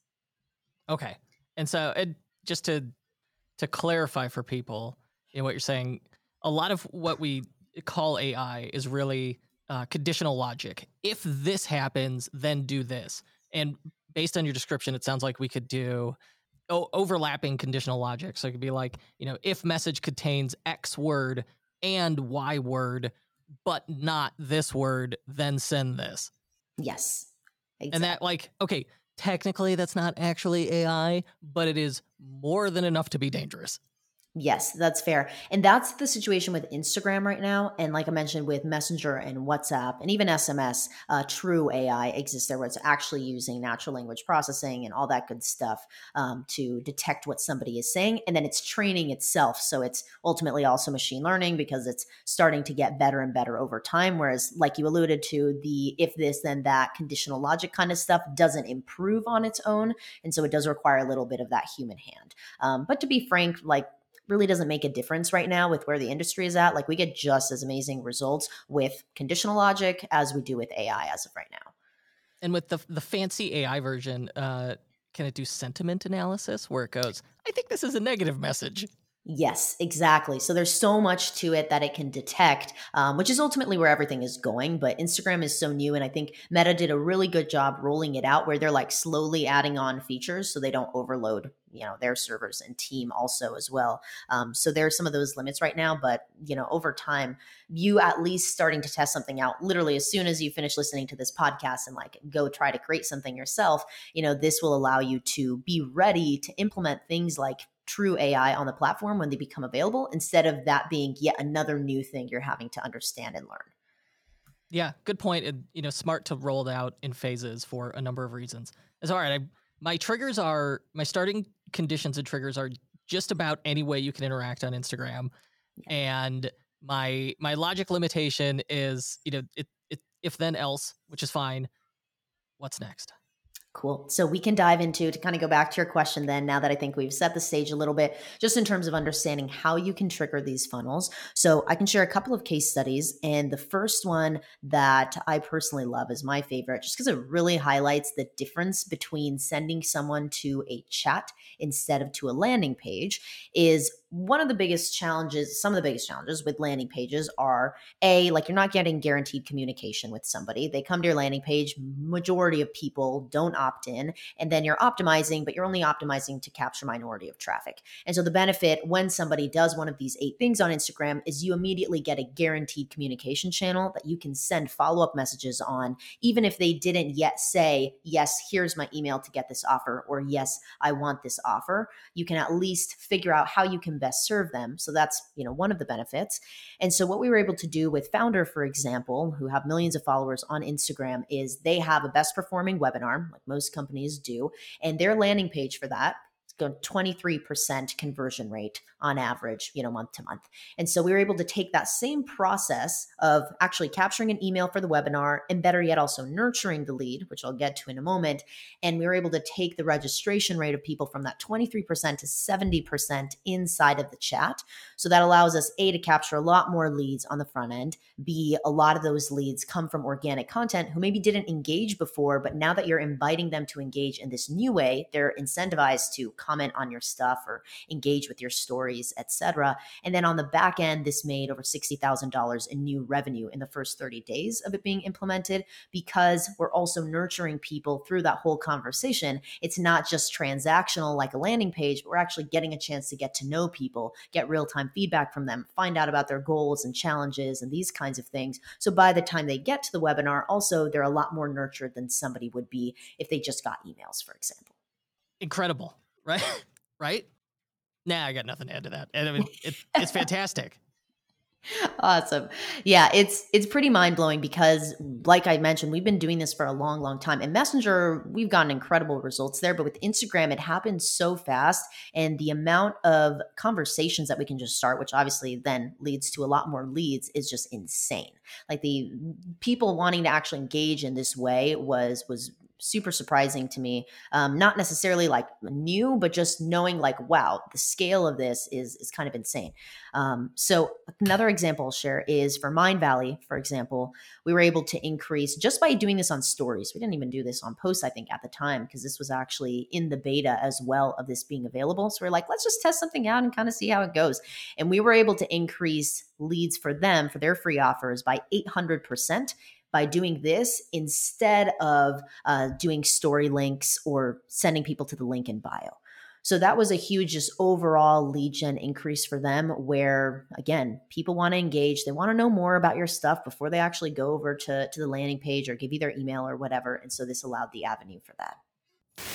Okay. And so and just to to clarify for people in what you're saying, a lot of what we call A I is really uh, conditional logic. If this happens, then do this. And based on your description, it sounds like we could do o- overlapping conditional logic. So it could be like, you know, if message contains X word and Y word, but not this word, then send this. Yes. Exactly. And that like, okay, technically that's not actually A I, but it is more than enough to be dangerous. Yes, that's fair. And that's the situation with Instagram right now. And like I mentioned with Messenger and WhatsApp and even S M S, uh, true A I exists there, where it's actually using natural language processing and all that good stuff um, to detect what somebody is saying. And then it's training itself. So it's ultimately also machine learning, because it's starting to get better and better over time. Whereas like you alluded to, the if this, then that conditional logic kind of stuff doesn't improve on its own. And so it does require a little bit of that human hand. Um, but to be frank, like, really doesn't make a difference right now with where the industry is at. Like we get just as amazing results with conditional logic as we do with A I as of right now. And with the the fancy A I version, uh, can it do sentiment analysis where it goes, I think this is a negative message? Yes, exactly. So there's so much to it that it can detect, um, which is ultimately where everything is going. But Instagram is so new. And I think Meta did a really good job rolling it out where they're like slowly adding on features so they don't overload, you know, their servers and team also as well. Um, so there are some of those limits right now. But, you know, over time, you at least starting to test something out literally as soon as you finish listening to this podcast and like go try to create something yourself, you know, this will allow you to be ready to implement things like true A I on the platform when they become available, instead of that being yet another new thing you're having to understand and learn. Yeah, good point. And, you know, smart to roll it out in phases for a number of reasons. It's all right. I, my triggers are, my starting conditions and triggers are just about any way you can interact on Instagram. Yeah. And my my logic limitation is, you know, it, it if then else, which is fine. What's next? Cool. So we can dive into, to kind of go back to your question then, now that I think we've set the stage a little bit, just in terms of understanding how you can trigger these funnels. So I can share a couple of case studies. And the first one that I personally love is my favorite, just because it really highlights the difference between sending someone to a chat instead of to a landing page is one of the biggest challenges, some of the biggest challenges with landing pages are A, like you're not getting guaranteed communication with somebody. They come to your landing page, majority of people don't opt in, and then you're optimizing, but you're only optimizing to capture minority of traffic. And so the benefit when somebody does one of these eight things on Instagram is you immediately get a guaranteed communication channel that you can send follow-up messages on, even if they didn't yet say, yes, here's my email to get this offer, or yes, I want this offer. You can at least figure out how you can best serve them. So that's, you know, one of the benefits. And so what we were able to do with Foundr, for example, who have millions of followers on Instagram, is they have a best performing webinar, like most companies do, and their landing page for that twenty-three percent conversion rate on average, you know, month to month. And so we were able to take that same process of actually capturing an email for the webinar and better yet also nurturing the lead, which I'll get to in a moment. And we were able to take the registration rate of people from that twenty-three percent to seventy percent inside of the chat. So that allows us A, to capture a lot more leads on the front end. B, a lot of those leads come from organic content who maybe didn't engage before, but now that you're inviting them to engage in this new way, they're incentivized to comment on your stuff or engage with your stories, et cetera. And then on the back end, this made over sixty thousand dollars in new revenue in the first thirty days of it being implemented, because we're also nurturing people through that whole conversation. It's not just transactional like a landing page, but we're actually getting a chance to get to know people, get real-time feedback from them, find out about their goals and challenges and these kinds of things. So by the time they get to the webinar, also, they're a lot more nurtured than somebody would be if they just got emails, for example. Incredible. Right? Right? Nah, I got nothing to add to that. And I mean, it, it's fantastic. Awesome. Yeah, it's it's pretty mind-blowing because, like I mentioned, we've been doing this for a long, long time. And Messenger, we've gotten incredible results there. But with Instagram, it happens so fast. And the amount of conversations that we can just start, which obviously then leads to a lot more leads, is just insane. Like the people wanting to actually engage in this way was was super surprising to me. Um, not necessarily like new, but just knowing like, wow, the scale of this is, is kind of insane. Um, so another example I'll share is for Mindvalley, for example, we were able to increase just by doing this on stories. We didn't even do this on posts, I think, at the time, because this was actually in the beta as well of this being available. So we're like, let's just test something out and kind of see how it goes. And we were able to increase leads for them for their free offers by eight hundred percent. By doing this instead of uh, doing story links or sending people to the link in bio. So that was a huge just overall lead gen increase for them where, again, people want to engage. They want to know more about your stuff before they actually go over to, to the landing page or give you their email or whatever. And so this allowed the avenue for that.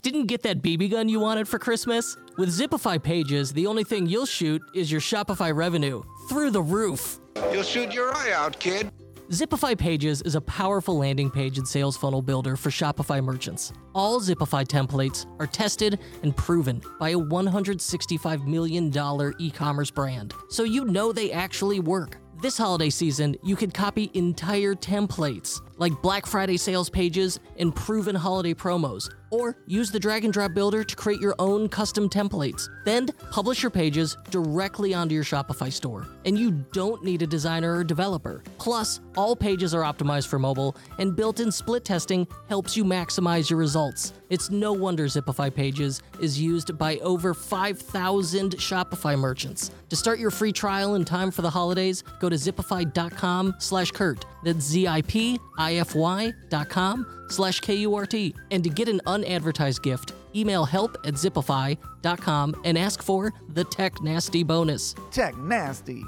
Didn't get that B B gun you wanted for Christmas? With Zipify Pages, the only thing you'll shoot is your Shopify revenue through the roof. You'll shoot your eye out, kid. Zipify Pages is a powerful landing page and sales funnel builder for Shopify merchants. All Zipify templates are tested and proven by a one hundred sixty-five million dollars e-commerce brand, so you know they actually work. This holiday season, you could copy entire templates, like Black Friday sales pages and proven holiday promos, or use the drag and drop builder to create your own custom templates. Then publish your pages directly onto your Shopify store, and you don't need a designer or developer. Plus, all pages are optimized for mobile, and built-in split testing helps you maximize your results. It's no wonder Zipify Pages is used by over five thousand Shopify merchants. To start your free trial in time for the holidays, go to zipify.com slash Kurt. That's Z-I-P-I-F-Y dot com slash K-U-R-T. And to get an unadvertised gift, email help at zipify dot com and ask for the Tech Nasty bonus. Tech Nasty.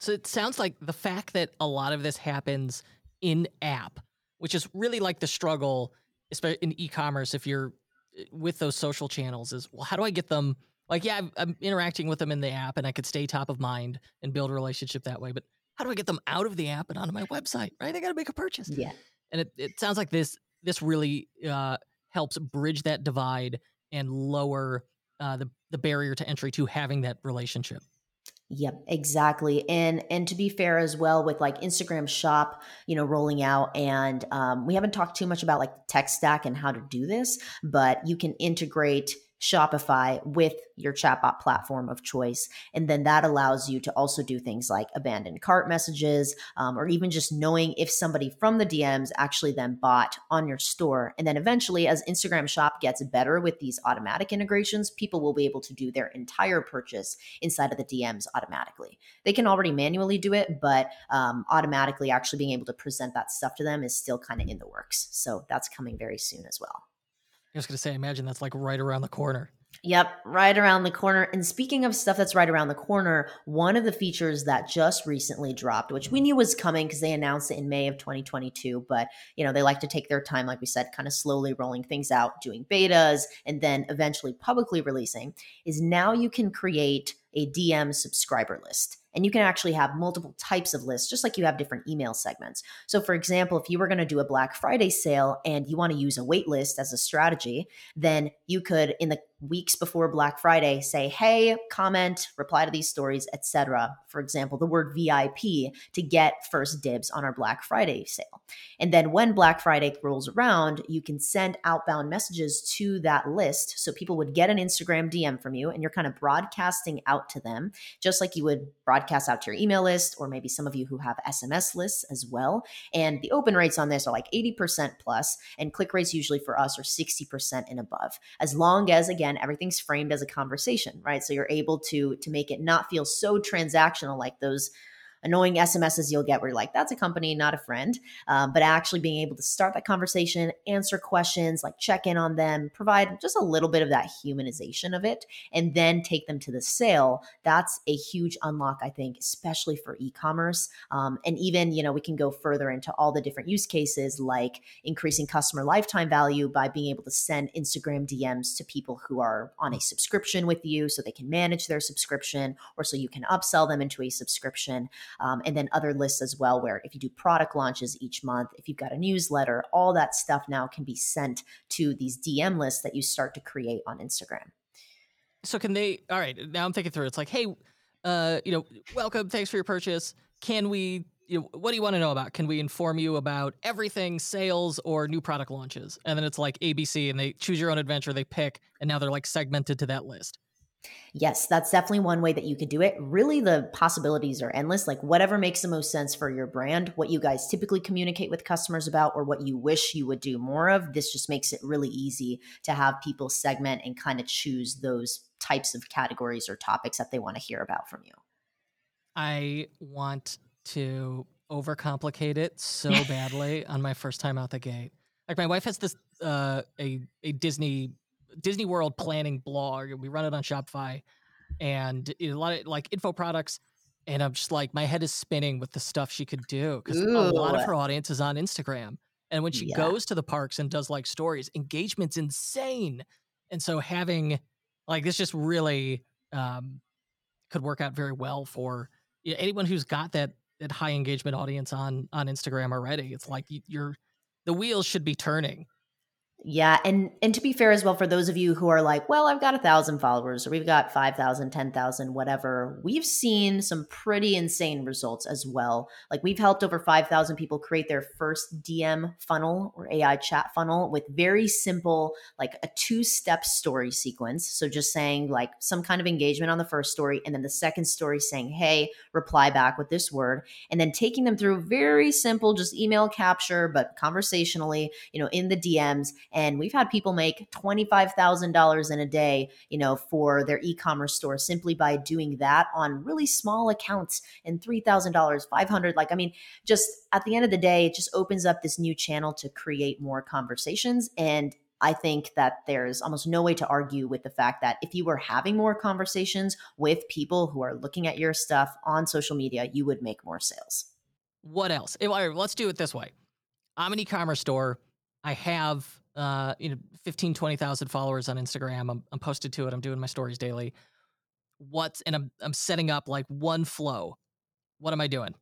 So it sounds like the fact that a lot of this happens in-app, which is really like the struggle, especially in e-commerce, if you're with those social channels, is, well, how do I get them? Like, yeah, I'm, I'm interacting with them in the app and I could stay top of mind and build a relationship that way. But how do I get them out of the app and onto my website, right? I got to make a purchase. Yeah. And it, it sounds like this this really uh, helps bridge that divide and lower uh, the, the barrier to entry to having that relationship. Yep, exactly. And and to be fair as well, with like Instagram Shop, you know, rolling out, and um, we haven't talked too much about like the tech stack and how to do this, but you can integrate Shopify with your chatbot platform of choice. And then that allows you to also do things like abandoned cart messages, um, or even just knowing if somebody from the D Ms actually then bought on your store. And then eventually, as Instagram Shop gets better with these automatic integrations, people will be able to do their entire purchase inside of the D Ms automatically. They can already manually do it, but um, automatically actually being able to present that stuff to them is still kind of in the works. So that's coming very soon as well. I was going to say, imagine that's like right around the corner. Yep, right around the corner. And speaking of stuff that's right around the corner, one of the features that just recently dropped, which we knew was coming because they announced it in May of twenty twenty-two, but you know, they like to take their time, like we said, kind of slowly rolling things out, doing betas, and then eventually publicly releasing, is now you can create a D M subscriber list. And you can actually have multiple types of lists, just like you have different email segments. So for example, if you were going to do a Black Friday sale and you want to use a wait list as a strategy, then you could, in the weeks before Black Friday, say, hey, comment, reply to these stories, et cetera. For example, the word V I P to get first dibs on our Black Friday sale. And then when Black Friday rolls around, you can send outbound messages to that list. So people would get an Instagram D M from you and you're kind of broadcasting out to them, just like you would broadcast out to your email list, or maybe some of you who have S M S lists as well. And the open rates on this are like eighty percent plus, and click rates usually for us are sixty percent and above, as long as, again, everything's framed as a conversation, right? So you're able to, to make it not feel so transactional, like those annoying S M Ss you'll get where you're like, that's a company, not a friend. Um, but actually being able to start that conversation, answer questions, like check in on them, provide just a little bit of that humanization of it, and then take them to the sale. That's a huge unlock, I think, especially for e-commerce. Um, and even, you know, we can go further into all the different use cases, like increasing customer lifetime value by being able to send Instagram D Ms to people who are on a subscription with you so they can manage their subscription, or so you can upsell them into a subscription. Um, and then other lists as well, where if you do product launches each month, if you've got a newsletter, all that stuff now can be sent to these D M lists that you start to create on Instagram. So can they, all right, now I'm thinking through, it's like, hey, uh, you know, welcome, thanks for your purchase. Can we, you know, what do you want to know about? Can we inform you about everything, sales or new product launches? And then it's like A B C, and they choose your own adventure, they pick, and now they're like segmented to that list. Yes, that's definitely one way that you could do it. Really, the possibilities are endless. Like whatever makes the most sense for your brand, what you guys typically communicate with customers about, or what you wish you would do more of, this just makes it really easy to have people segment and kind of choose those types of categories or topics that they want to hear about from you. I want to overcomplicate it so badly on my first time out the gate. Like my wife has this uh, a a Disney Disney World planning blog. We run it on Shopify, and a lot of like info products. And I'm just like, my head is spinning with the stuff she could do, because a lot of her audience is on Instagram. And when she yeah. goes to the parks and does like stories, engagement's insane. And so having like this just really um, could work out very well for you know, anyone who's got that that high engagement audience on on Instagram already. It's like you're the wheels should be turning. Yeah. And and to be fair as well, for those of you who are like, well, I've got a thousand followers, or we've got five thousand, ten thousand, whatever, we've seen some pretty insane results as well. Like we've helped over five thousand people create their first D M funnel or A I chat funnel with very simple, like a two-step story sequence. So just saying like some kind of engagement on the first story, and then the second story saying, hey, reply back with this word, and then taking them through very simple, just email capture, but conversationally, you know, in the D Ms. And we've had people make twenty-five thousand dollars in a day, you know, for their e-commerce store simply by doing that on really small accounts, and three thousand dollars, five hundred dollars. Like, I mean, just at the end of the day, it just opens up this new channel to create more conversations. And I think that there's almost no way to argue with the fact that if you were having more conversations with people who are looking at your stuff on social media, you would make more sales. What else? Let's do it this way. I'm an e-commerce store. I have uh, you know, fifteen, twenty thousand followers on Instagram. I'm, I'm posted to it. I'm doing my stories daily. What's, and I'm, I'm setting up like one flow. What am I doing?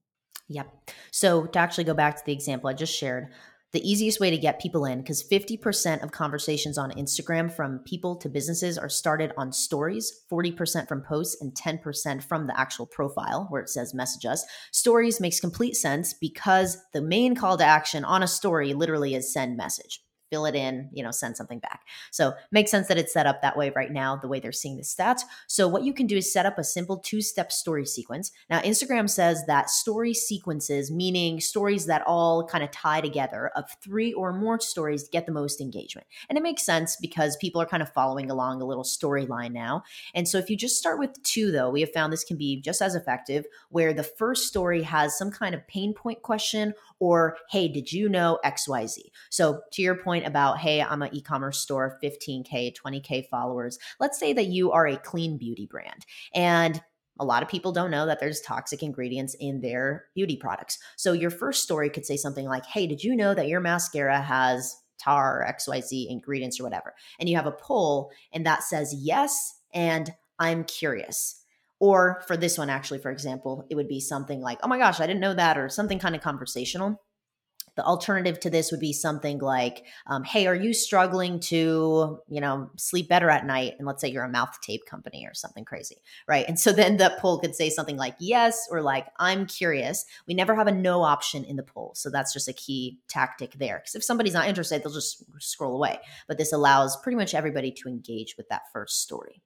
Yep. So to actually go back to the example I just shared, the easiest way to get people in, because fifty percent of conversations on Instagram from people to businesses are started on stories, forty percent from posts, and ten percent from the actual profile where it says message us. Stories makes complete sense because the main call to action on a story literally is send message. Fill it in, you know, send something back. So makes sense that it's set up that way right now, the way they're seeing the stats. So what you can do is set up a simple two-step story sequence. Now, Instagram says that story sequences, meaning stories that all kind of tie together of three or more stories to get the most engagement. And it makes sense because people are kind of following along a little storyline now. And so if you just start with two, though, we have found this can be just as effective, where the first story has some kind of pain point question or, hey, did you know X Y Z? So to your point about, hey, I'm an e-commerce store, fifteen K, twenty K followers. Let's say that you are a clean beauty brand, and a lot of people don't know that there's toxic ingredients in their beauty products. So your first story could say something like, hey, did you know that your mascara has tar, X Y Z ingredients or whatever? And you have a poll, and that says, yes, and I'm curious. Or for this one, actually, for example, it would be something like, oh my gosh, I didn't know that, or something kind of conversational. The alternative to this would be something like, um, hey, are you struggling to, you know, sleep better at night? And let's say you're a mouth tape company or something crazy, right? And so then the poll could say something like, yes, or like, I'm curious. We never have a no option in the poll. So that's just a key tactic there. Because if somebody's not interested, they'll just scroll away. But this allows pretty much everybody to engage with that first story.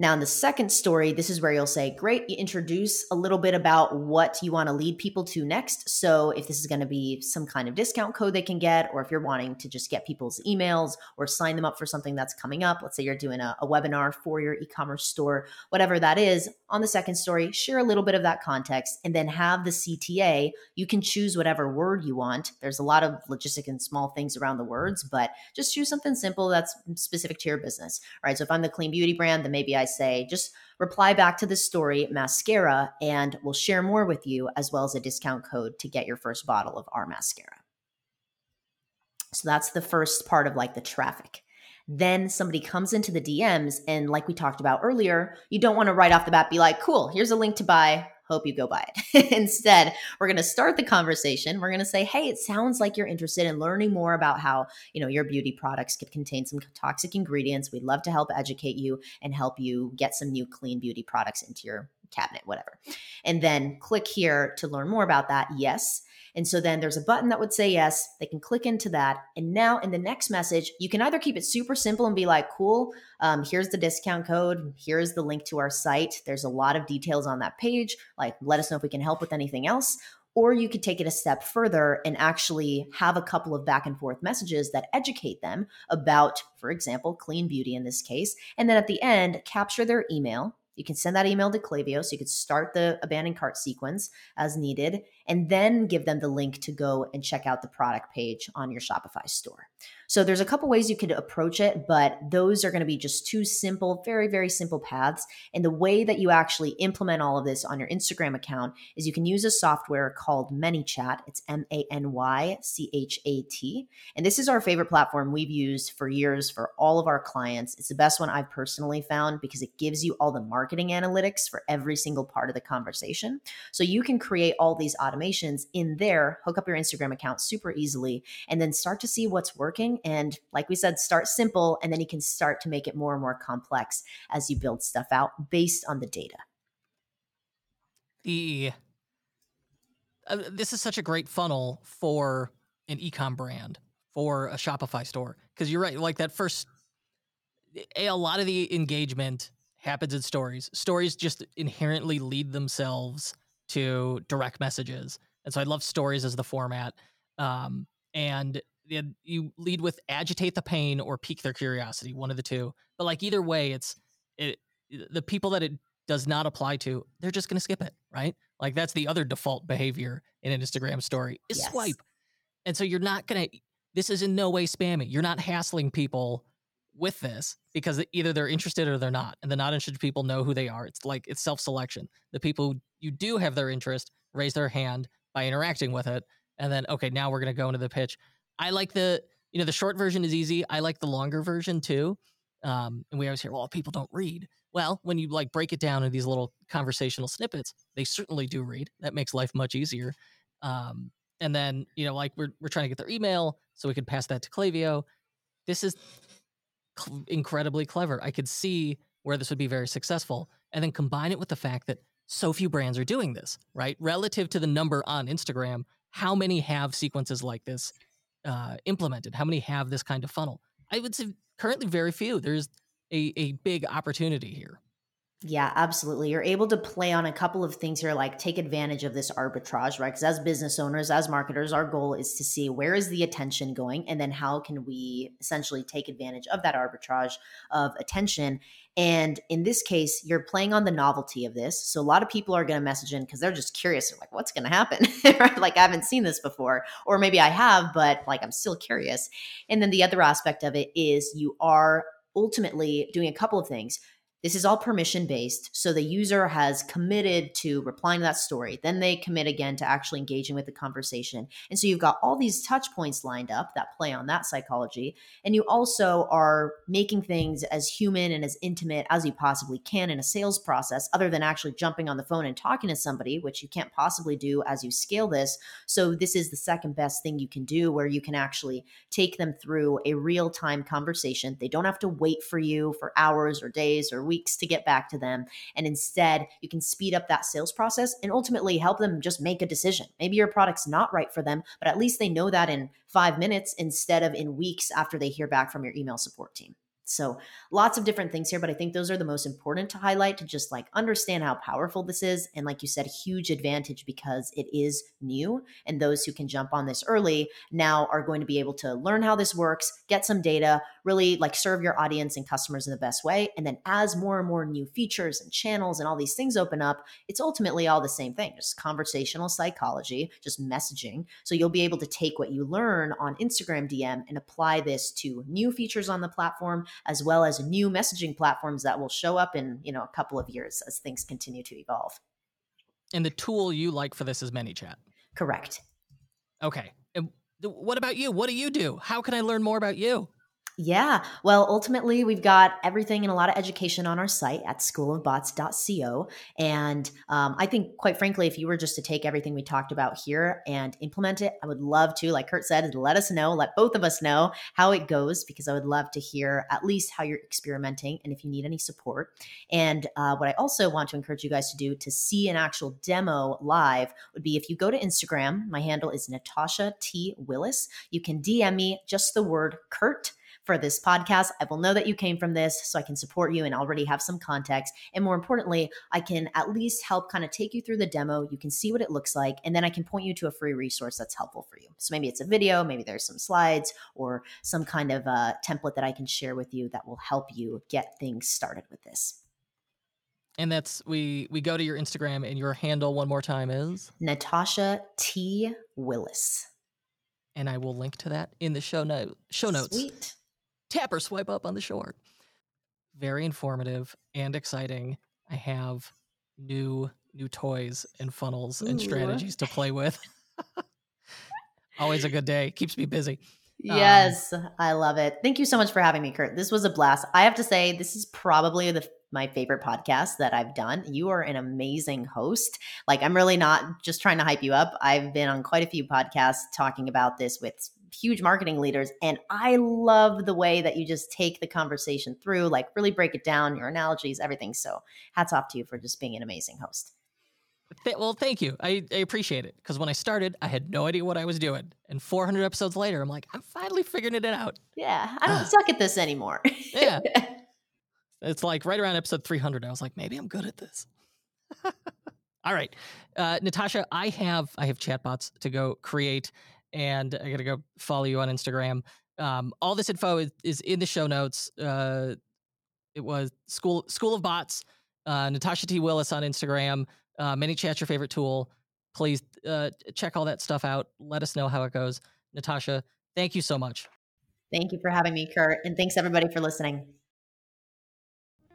Now, in the second story, this is where you'll say, great, you introduce a little bit about what you want to lead people to next. So if this is going to be some kind of discount code they can get, or if you're wanting to just get people's emails or sign them up for something that's coming up, let's say you're doing a, a webinar for your e-commerce store, whatever that is, on the second story, share a little bit of that context and then have the C T A. You can choose whatever word you want. There's a lot of logistic and small things around the words, but just choose something simple that's specific to your business, right? So if I'm the clean beauty brand, then maybe I say, just reply back to the story mascara, and we'll share more with you, as well as a discount code to get your first bottle of our mascara. So that's the first part of like the traffic. Then somebody comes into the D Ms, and like we talked about earlier, you don't want to right off the bat be like, cool, here's a link to buy. Hope you go buy it. Instead, we're going to start the conversation. We're going to say, hey, it sounds like you're interested in learning more about how, you know, your beauty products could contain some toxic ingredients. We'd love to help educate you and help you get some new clean beauty products into your cabinet, whatever. And then click here to learn more about that. Yes. And so then there's a button that would say yes. They can click into that. And now in the next message, you can either keep it super simple and be like, cool, um, here's the discount code. Here's the link to our site. There's a lot of details on that page. Like, let us know if we can help with anything else. Or you could take it a step further and actually have a couple of back and forth messages that educate them about, for example, clean beauty in this case. And then at the end, capture their email. You can send that email to Klaviyo, so you could start the abandoned cart sequence as needed, and then give them the link to go and check out the product page on your Shopify store. So there's a couple ways you could approach it, but those are going to be just two simple, very, very simple paths. And the way that you actually implement all of this on your Instagram account is you can use a software called ManyChat. It's M A N Y C H A T. And this is our favorite platform we've used for years for all of our clients. It's the best one I've personally found because it gives you all the marketing analytics for every single part of the conversation. So you can create all these automations in there, hook up your Instagram account super easily, and then start to see what's working. And like we said, start simple, and then you can start to make it more and more complex as you build stuff out based on the data. The uh, this is such a great funnel for an e-com brand, for a Shopify store, because you're right. Like that first, a lot of the engagement happens in stories. Stories just inherently lead themselves to direct messages, and so I love stories as the format. Um, and you lead with agitate the pain or pique their curiosity, one of the two. But like either way, it's it the people that it does not apply to, they're just going to skip it, right? Like that's the other default behavior in an Instagram story is yes. swipe. And so you're not going to, this is in no way spammy. You're not hassling people with this because either they're interested or they're not. And the not interested people know who they are. It's like, it's self-selection. The people who you do have their interest raise their hand by interacting with it. And then, okay, now we're going to go into the pitch. I like the, you know, the short version is easy. I like the longer version too. Um, and we always hear, well, people don't read. Well, when you like break it down in these little conversational snippets, they certainly do read. That makes life much easier. Um, and then, you know, like we're we're trying to get their email so we could pass that to Klaviyo. This is cl- incredibly clever. I could see where this would be very successful. And then combine it with the fact that so few brands are doing this, right? Relative to the number on Instagram, how many have sequences like this uh, implemented? How many have this kind of funnel? I would say currently very few. There's a, a big opportunity here. Yeah, absolutely. You're able to play on a couple of things here, like take advantage of this arbitrage, right? Because as business owners, as marketers, our goal is to see where is the attention going and then how can we essentially take advantage of that arbitrage of attention. And in this case, you're playing on the novelty of this. So a lot of people are going to message in because they're just curious. They're like, what's going to happen? Right? Like, I haven't seen this before, or maybe I have, but like, I'm still curious. And then the other aspect of it is you are ultimately doing a couple of things. This is all permission-based, so the user has committed to replying to that story. Then they commit again to actually engaging with the conversation. And so you've got all these touch points lined up that play on that psychology. And you also are making things as human and as intimate as you possibly can in a sales process, other than actually jumping on the phone and talking to somebody, which you can't possibly do as you scale this. So this is the second best thing you can do, where you can actually take them through a real-time conversation. They don't have to wait for you for hours or days or weeks to get back to them. And instead, you can speed up that sales process and ultimately help them just make a decision. Maybe your product's not right for them, but at least they know that in five minutes instead of in weeks after they hear back from your email support team. So lots of different things here, but I think those are the most important to highlight to just like understand how powerful this is. And like you said, huge advantage because it is new. And those who can jump on this early now are going to be able to learn how this works, get some data, really like serve your audience and customers in the best way. And then as more and more new features and channels and all these things open up, it's ultimately all the same thing, just conversational psychology, just messaging. So you'll be able to take what you learn on Instagram D M and apply this to new features on the platform, as well as new messaging platforms that will show up in, you know, a couple of years as things continue to evolve. And the tool you like for this is ManyChat. Correct. Okay. And what about you? What do you do? How can I learn more about you? Yeah. Well, ultimately, we've got everything and a lot of education on our site at school of bots dot co. And um, I think, quite frankly, if you were just to take everything we talked about here and implement it, I would love to, like Kurt said, let us know, let both of us know how it goes, because I would love to hear at least how you're experimenting and if you need any support. And uh, what I also want to encourage you guys to do to see an actual demo live would be if you go to Instagram, my handle is Natasha T. Willis. You can D M me just the word Kurt for this podcast. I will know that you came from this so I can support you and already have some context. And more importantly, I can at least help kind of take you through the demo. You can see what it looks like, and then I can point you to a free resource that's helpful for you. So maybe it's a video, maybe there's some slides or some kind of a template that I can share with you that will help you get things started with this. And that's, we, we go to your Instagram, and your handle one more time is? Natasha T. Willis. And I will link to that in the show, no- show notes. Sweet. Tap or swipe up on the show art. Very informative and exciting. I have new new toys and funnels and Ooh. strategies to play with. Always a good day. Keeps me busy. Yes, um, I love it. Thank you so much for having me, Kurt. This was a blast. I have to say, this is probably the my favorite podcast that I've done. You are an amazing host. Like, I'm really not just trying to hype you up. I've been on quite a few podcasts talking about this with huge marketing leaders. And I love the way that you just take the conversation through, like really break it down, your analogies, everything. So hats off to you for just being an amazing host. Well, thank you. I, I appreciate it. Because when I started, I had no idea what I was doing. And four hundred episodes later, I'm like, I'm finally figuring it out. Yeah. I don't suck at this anymore. Yeah. It's like right around episode three hundred. I was like, maybe I'm good at this. All right. Uh, Natasha, I have, I have chatbots to go create. and I gotta go follow you on Instagram. Um, all this info is, is in the show notes. Uh, it was School School of Bots, uh, Natasha T. Willis on Instagram, uh, ManyChat, your favorite tool. Please uh, check all that stuff out. Let us know how it goes. Natasha, thank you so much. Thank you for having me, Kurt. And thanks everybody for listening.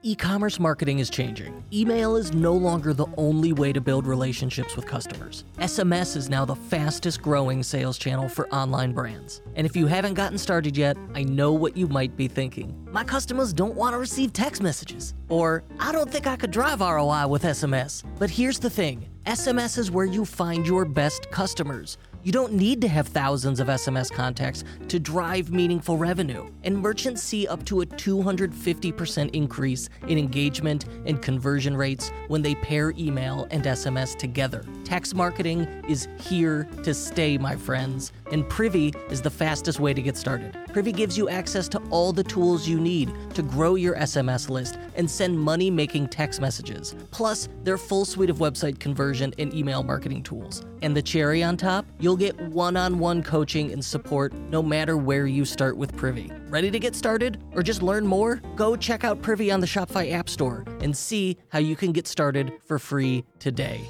E-commerce marketing is changing. Email is no longer the only way to build relationships with customers. S M S is now the fastest growing sales channel for online brands. And if you haven't gotten started yet, I know what you might be thinking. My customers don't want to receive text messages. Or, I don't think I could drive R O I with S M S. But here's the thing, S M S is where you find your best customers. You don't need to have thousands of S M S contacts to drive meaningful revenue, and merchants see up to a two hundred fifty percent increase in engagement and conversion rates when they pair email and S M S together. Text marketing is here to stay, my friends, and Privy is the fastest way to get started. Privy gives you access to all the tools you need to grow your S M S list and send money-making text messages, plus their full suite of website conversion and email marketing tools. And the cherry on top, you'll You'll get one-on-one coaching and support no matter where you start with Privy. Ready to get started or just learn more? Go check out Privy on the Shopify App Store and see how you can get started for free today.